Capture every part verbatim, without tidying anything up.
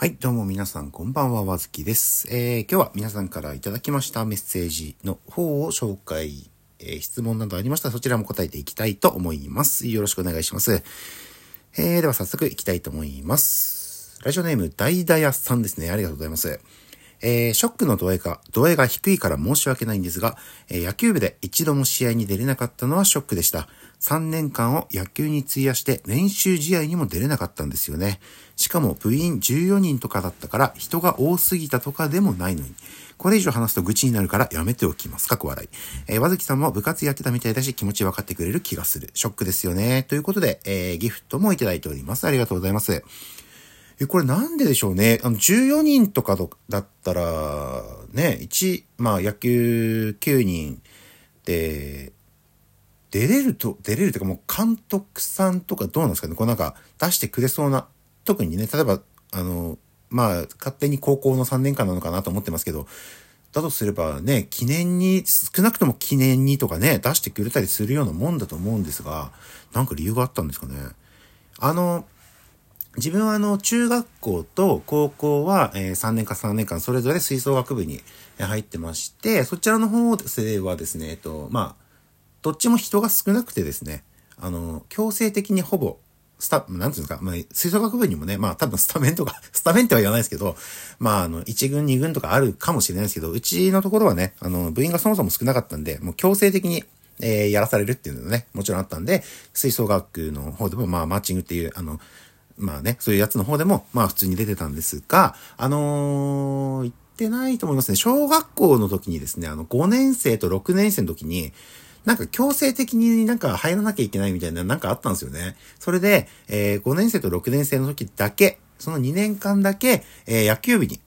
はい、どうも皆さんこんばんは、わずきです、えー、今日は皆さんからいただきましたメッセージの方を紹介、えー、質問などありましたらそちらも答えていきたいと思います。よろしくお願いします、えー、では早速いきたいと思います。ラジオネームダイダヤさんですね、ありがとうございます。えー、ショックの度合いが、度合いが低いから申し訳ないんですが、えー、野球部で一度も試合に出れなかったのはショックでした。さんねんかんを野球に費やして練習試合にも出れなかったんですよね。しかも部員じゅうよにんとかだったから人が多すぎたとかでもないのに。これ以上話すと愚痴になるからやめておきます。かっこ笑い。えー、和月さんも部活やってたみたいだし気持ち分かってくれる気がする。ショックですよね。ということで、えー、ギフトもいただいております。ありがとうございます。え、これなんででしょうね。あの、じゅうよにんとかだったら、ね、いち、まあ野球きゅうにんで、出れると、出れるというかもう監督さんとかどうなんですかね。こうなんか出してくれそうな、特にね、例えば、あの、まあ勝手に高校のさんねんかんなのかなと思ってますけど、だとすればね、記念に、少なくとも記念にとかね、出してくれたりするようなもんだと思うんですが、なんか理由があったんですかね。あの、自分はあの中学校と高校はさんねんかんさんねんかんそれぞれ吹奏楽部に入ってまして、そちらの方ではですね、えっとまあどっちも人が少なくてですね、あの強制的にほぼスタなんていうんですか、まあ吹奏楽部にもね、まあ多分スタメンとかスタメンっては言わないですけど、まああのいち軍に軍とかあるかもしれないですけど、うちのところはね、あの部員がそもそも少なかったんで、もう強制的にえーやらされるっていうのがね、もちろんあったんで、吹奏楽の方でもまあマーチングっていうあのまあね、そういうやつの方でも、まあ普通に出てたんですが、あのー、行ってないと思いますね。小学校の時にですね、あの、ごねんせいとろくねんせいの時に、なんか強制的になんか入らなきゃいけないみたいな、なんかあったんですよね。それで、えー、ごねんせいとろくねんせいの時だけ、そのにねんかんだけ、えー、野球部に、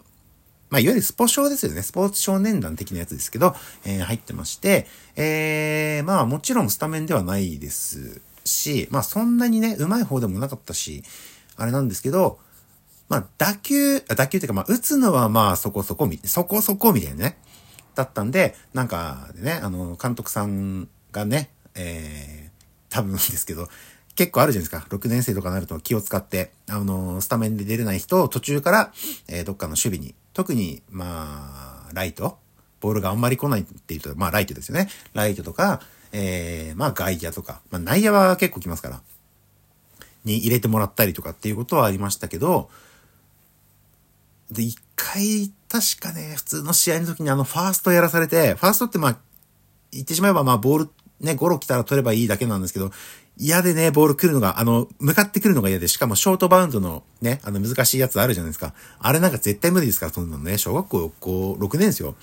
まあいわゆるスポ少ですよね。スポーツ少年団的なやつですけど、えー、入ってまして、えー、まあもちろんスタメンではないですし、まあそんなにね、上手い方でもなかったし、あれなんですけど、まあ、打球、打球っていうか、まあ、打つのはまあ、そこそこ、そこそこみたいなね、だったんで、なんか、ね、あの、監督さんがね、えー、多分ですけど、結構あるじゃないですか。ろくねん生とかになると気を使って、あの、スタメンで出れない人を途中から、えー、どっかの守備に、特に、まあ、ライト、ボールがあんまり来ないって言うと、まあ、ライトですよね。ライトとか、えー、まあ、外野とか、まあ、内野は結構来ますから。に入れてもらったりとかっていうことはありましたけど、で、一回、確かね、普通の試合の時にあの、ファーストやらされて、ファーストってまあ、言ってしまえばまあ、ボール、ね、ゴロ来たら取ればいいだけなんですけど、嫌でね、ボール来るのが、あの、向かってくるのが嫌で、しかもショートバウンドのね、あの、難しいやつあるじゃないですか。あれなんか絶対無理ですから、そんなのね、小学校ご、ろくねんですよ。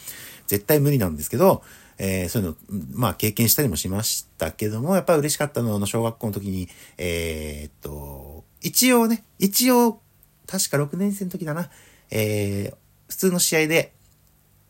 絶対無理なんですけど、えー、そういうの、まあ、経験したりもしましたけども、やっぱ嬉しかったのは、小学校の時に、えー、っと、一応ね、一応、確かろくねんせいの時だな、えー、普通の試合で、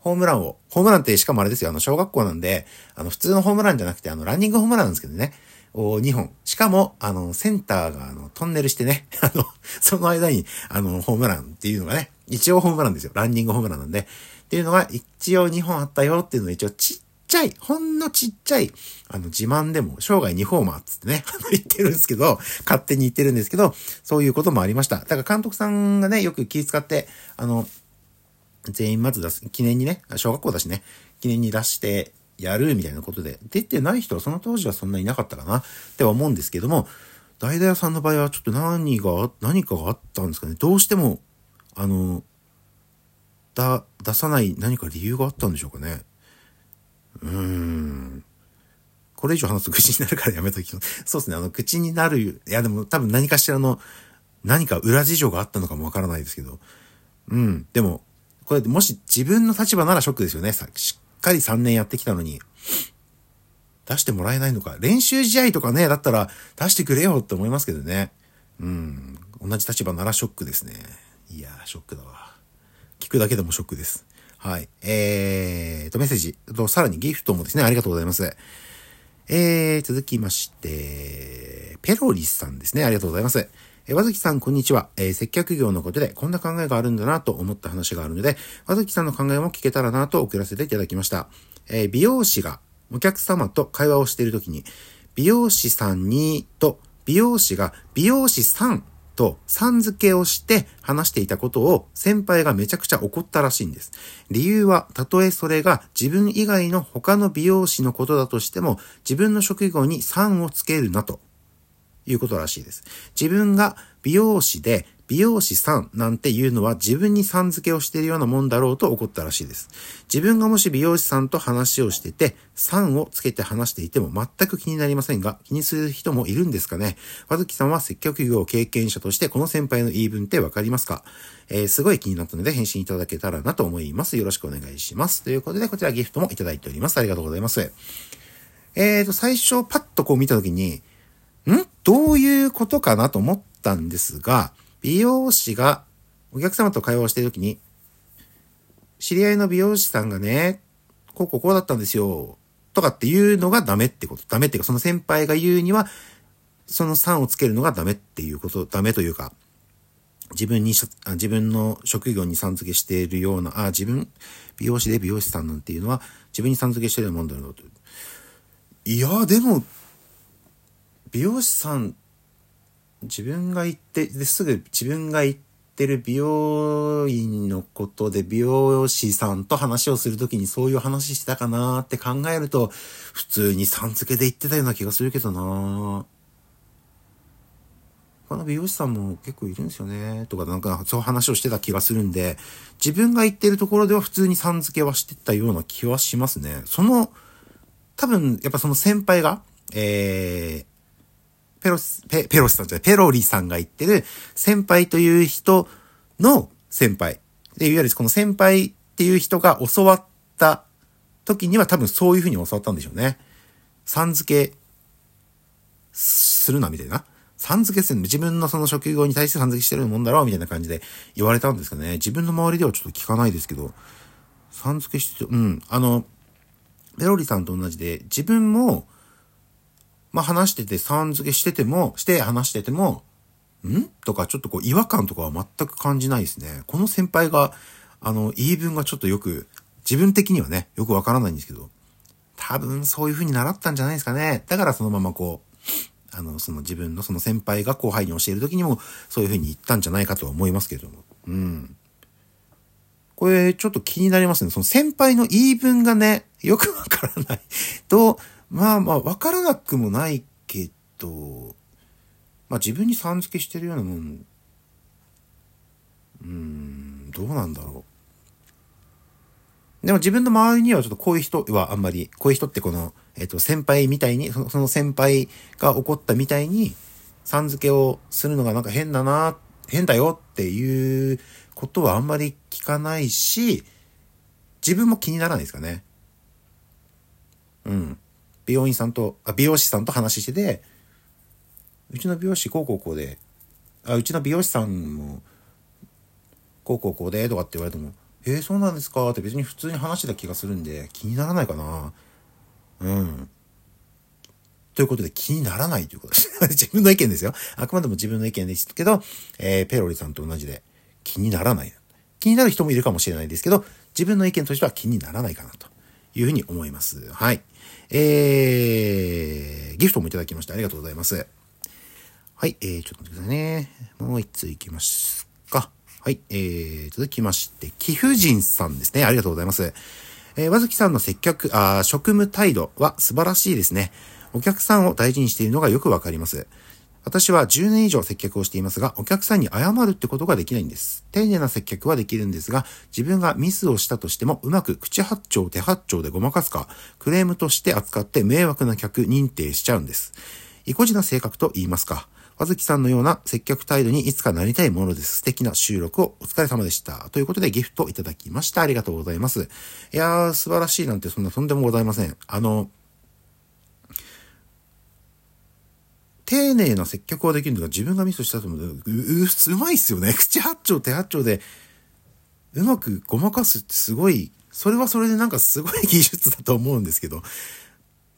ホームランを、ホームランってしかもあれですよ、あの、小学校なんで、あの、普通のホームランじゃなくて、あの、ランニングホームランなんですけどね、をにほん。しかも、あの、センターが、あの、トンネルしてね、あの、その間に、あの、ホームランっていうのがね、一応ホームランですよ、ランニングホームランなんで、っていうのが、一応にほんあったよっていうのを一応、ちっちゃい、ほんのちっちゃい、あの、自慢でも、生涯にホーマーつってね、言ってるんですけど、勝手に言ってるんですけど、そういうこともありました。だから監督さんがね、よく気遣って、あの、全員まず出す、記念にね、小学校だしね、記念に出してやるみたいなことで、出てない人はその当時はそんなにいなかったかな、っては思うんですけども、ダイダヤさんの場合はちょっと何が、何かがあったんですかね。どうしても、あの、だ、出さない何か理由があったんでしょうかね。うーん。これ以上話すと口になるからやめときます。そうですね。あの、口になる、いやでも多分何かしらの、何か裏事情があったのかもわからないですけど。うん。でも、これもし自分の立場ならショックですよね。しっかりさんねんやってきたのに、出してもらえないのか。練習試合とかね、だったら出してくれよって思いますけどね。うん。同じ立場ならショックですね。いやー、ショックだわ。聞くだけでもショックです。はい。えーと、メッセージと、さらにギフトもですね、ありがとうございます。えー、続きまして、ペロリさんですね、ありがとうございます。えー、和月さん、こんにちは。えー、接客業のことで、こんな考えがあるんだなと思った話があるので、和月さんの考えも聞けたらなと送らせていただきました。えー、美容師が、お客様と会話をしているときに、美容師さんに、と、美容師が、美容師さん、とさん付けをして話していたことを先輩がめちゃくちゃ怒ったらしいんです。理由はたとえそれが自分以外の他の美容師のことだとしても自分の職業にさんをつけるなということらしいです。自分が美容師で美容師さんなんていうのは自分にさん付けをしているようなもんだろうと怒ったらしいです。自分がもし美容師さんと話をしててさんをつけて話していても全く気になりませんが、気にする人もいるんですかね。和月さんは接客業経験者としてこの先輩の言い分ってわかりますか？えー、すごい気になったので返信いただけたらなと思います。よろしくお願いします。ということで、こちらギフトもいただいております。ありがとうございます。えーと最初パッとこう見たときにんどういうことかなと思ったんですが、美容師がお客様と会話をしているときに、知り合いの美容師さんがね、こうこうこうだったんですよ、とかっていうのがダメってこと。ダメっていうか、その先輩が言うには、そのさんをつけるのがダメっていうこと、ダメというか、自分に、自分の職業にさん付けしているような、あ、自分、美容師で美容師さんなんていうのは、自分にさん付けしているもんだろうと。いや、でも、美容師さん、自分が行って、ですぐ自分が行ってる美容院のことで美容師さんと話をするときにそういう話したかなーって考えると、普通にさん付けで行ってたような気がするけどなー。他の美容師さんも結構いるんですよねーとか、なんかそう話をしてた気がするんで、自分が行ってるところでは普通にさん付けはしてたような気はしますね。その、多分やっぱその先輩が、えー、ペロス、ペ、ペロスさんじゃない、ペロリさんが言ってる先輩という人の先輩。で、いわゆるこの先輩っていう人が教わった時には多分そういう風に教わったんでしょうね。さん付けするな、みたいな。さん付けするの、自分のその職業に対してさん付けしてるもんだろう、みたいな感じで言われたんですかね。自分の周りではちょっと聞かないですけど、さん付けして、うん、あの、ペロリさんと同じで、自分も、まあ話してて、さん付けしてても、して話してても、んとか、ちょっとこう違和感とかは全く感じないですね。この先輩が、あの、言い分がちょっとよく、自分的にはね、よくわからないんですけど、多分そういう風に習ったんじゃないですかね。だからそのままこう、あの、その自分のその先輩が後輩に教えるときにも、そういう風に言ったんじゃないかとは思いますけれども。うん。これ、ちょっと気になりますね。その先輩の言い分がね、よくわからないと、まあまあ、わからなくもないけど、まあ自分にさん付けしてるようなもん、うーん、どうなんだろう。でも自分の周りにはちょっとこういう人はあんまり、こういう人ってこの、えっと、先輩みたいに、その先輩が怒ったみたいに、さん付けをするのがなんか変だな、変だよっていうことはあんまり聞かないし、自分も気にならないですかね。うん。美容院さんと、あ、美容師さんと話してて、うちの美容師こうこうこうで、あ、うちの美容師さんもこうこうこうでとかって言われても、えー、そうなんですかって別に普通に話してた気がするんで気にならないかな。うん。ということで気にならないということです。自分の意見ですよ。あくまでも自分の意見ですけど、えー、ペロリさんと同じで気にならない。気になる人もいるかもしれないですけど、自分の意見としては気にならないかなというふうに思います。はい。えー、ギフトもいただきましてありがとうございます。はい、えー、ちょっと待ってくださいね。もう一ついきますか。はい、えー、続きまして、貴婦人さんですね。ありがとうございます。えー、和月さんの接客、あ、職務態度は素晴らしいですね。お客さんを大事にしているのがよくわかります。私はじゅうねん以上接客をしていますが、お客さんに謝るってことができないんです。丁寧な接客はできるんですが、自分がミスをしたとしてもうまく口八丁手八丁でごまかすか、クレームとして扱って迷惑な客認定しちゃうんです。意固地な性格と言いますか。和月さんのような接客態度にいつかなりたいものです。素敵な収録をお疲れ様でした。ということでギフトいただきました。ありがとうございます。いやー、素晴らしいなんてそんなとんでもございません。あの、丁寧な接客はできるんだから自分がミスしたと思う。う、う、うまいっすよね。口八丁手八丁でうまくごまかすってすごい、それはそれでなんかすごい技術だと思うんですけど。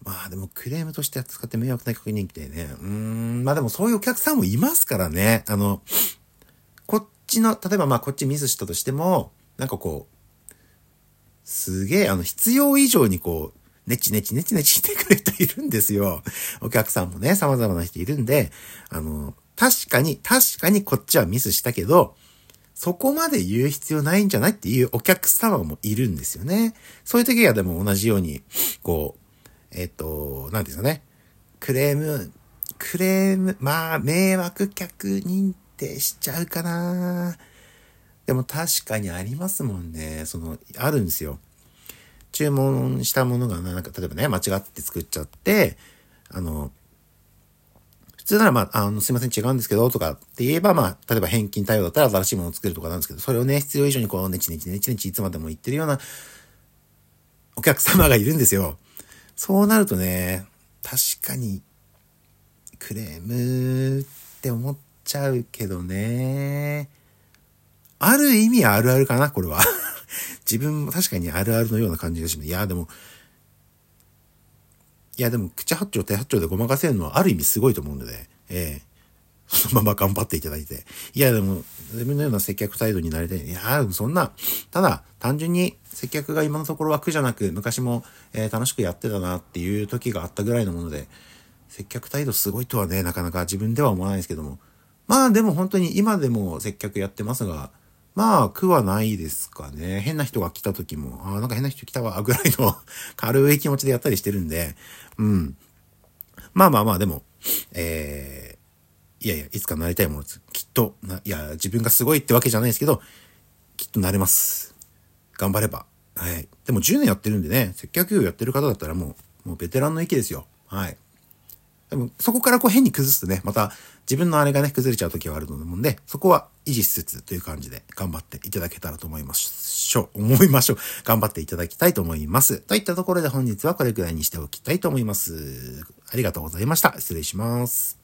まあでもクレームとして扱って迷惑な客認定ね。うーん。まあでもそういうお客さんもいますからね。あの、こっちの、例えばまあこっちミスしたとしても、なんかこう、すげえ、あの、必要以上にこう、ネチネチネチネチしてくれる人いるんですよ。お客さんもね、様々な人いるんで、あの、確かに、確かにこっちはミスしたけど、そこまで言う必要ないんじゃないっていうお客様もいるんですよね。そういう時はでも同じように、こう、えっと、なんですかね。クレーム、クレーム、まあ、迷惑客認定しちゃうかな。でも確かにありますもんね。その、あるんですよ。注文したものが、なんか、例えばね、間違って作っちゃって、あの、普通ならまあ、あの、すいません違うんですけど、とかって言えばまあ、例えば返金対応だったら新しいものを作るとかなんですけど、それをね、必要以上にこう、ねちねちねちねちいつまでも言ってるようなお客様がいるんですよ。そうなるとね、確かにクレームって思っちゃうけどね。ある意味あるあるかな、これは。自分も確かにあるあるのような感じがします。いや、でも、いやでも口八丁手八丁でごまかせるのはある意味すごいと思うので、ええ、そのまま頑張っていただいて、いやでも自分のような接客態度になりたい、いやでもそんな、ただ単純に接客が今のところは苦じゃなく昔も、えー、楽しくやってたなっていう時があったぐらいのもので、接客態度すごいとはねなかなか自分では思わないですけども、まあでも本当に今でも接客やってますが、まあ苦はないですかね。変な人が来た時も、ああなんか変な人来たわぐらいの軽い気持ちでやったりしてるんで、うん。まあまあまあでも、えー、いやいやいつかなりたいものです。きっとな、いや自分がすごいってわけじゃないですけど、きっとなれます。頑張れば。はい。でもじゅうねんやってるんでね、接客業やってる方だったらもうもうベテランの域ですよ。はい。でもそこからこう変に崩すとね、また自分のあれがね、崩れちゃう時はあると思うんで、そこは維持しつつという感じで頑張っていただけたらと思いましょう。思いましょう。頑張っていただきたいと思います。といったところで本日はこれくらいにしておきたいと思います。ありがとうございました。失礼します。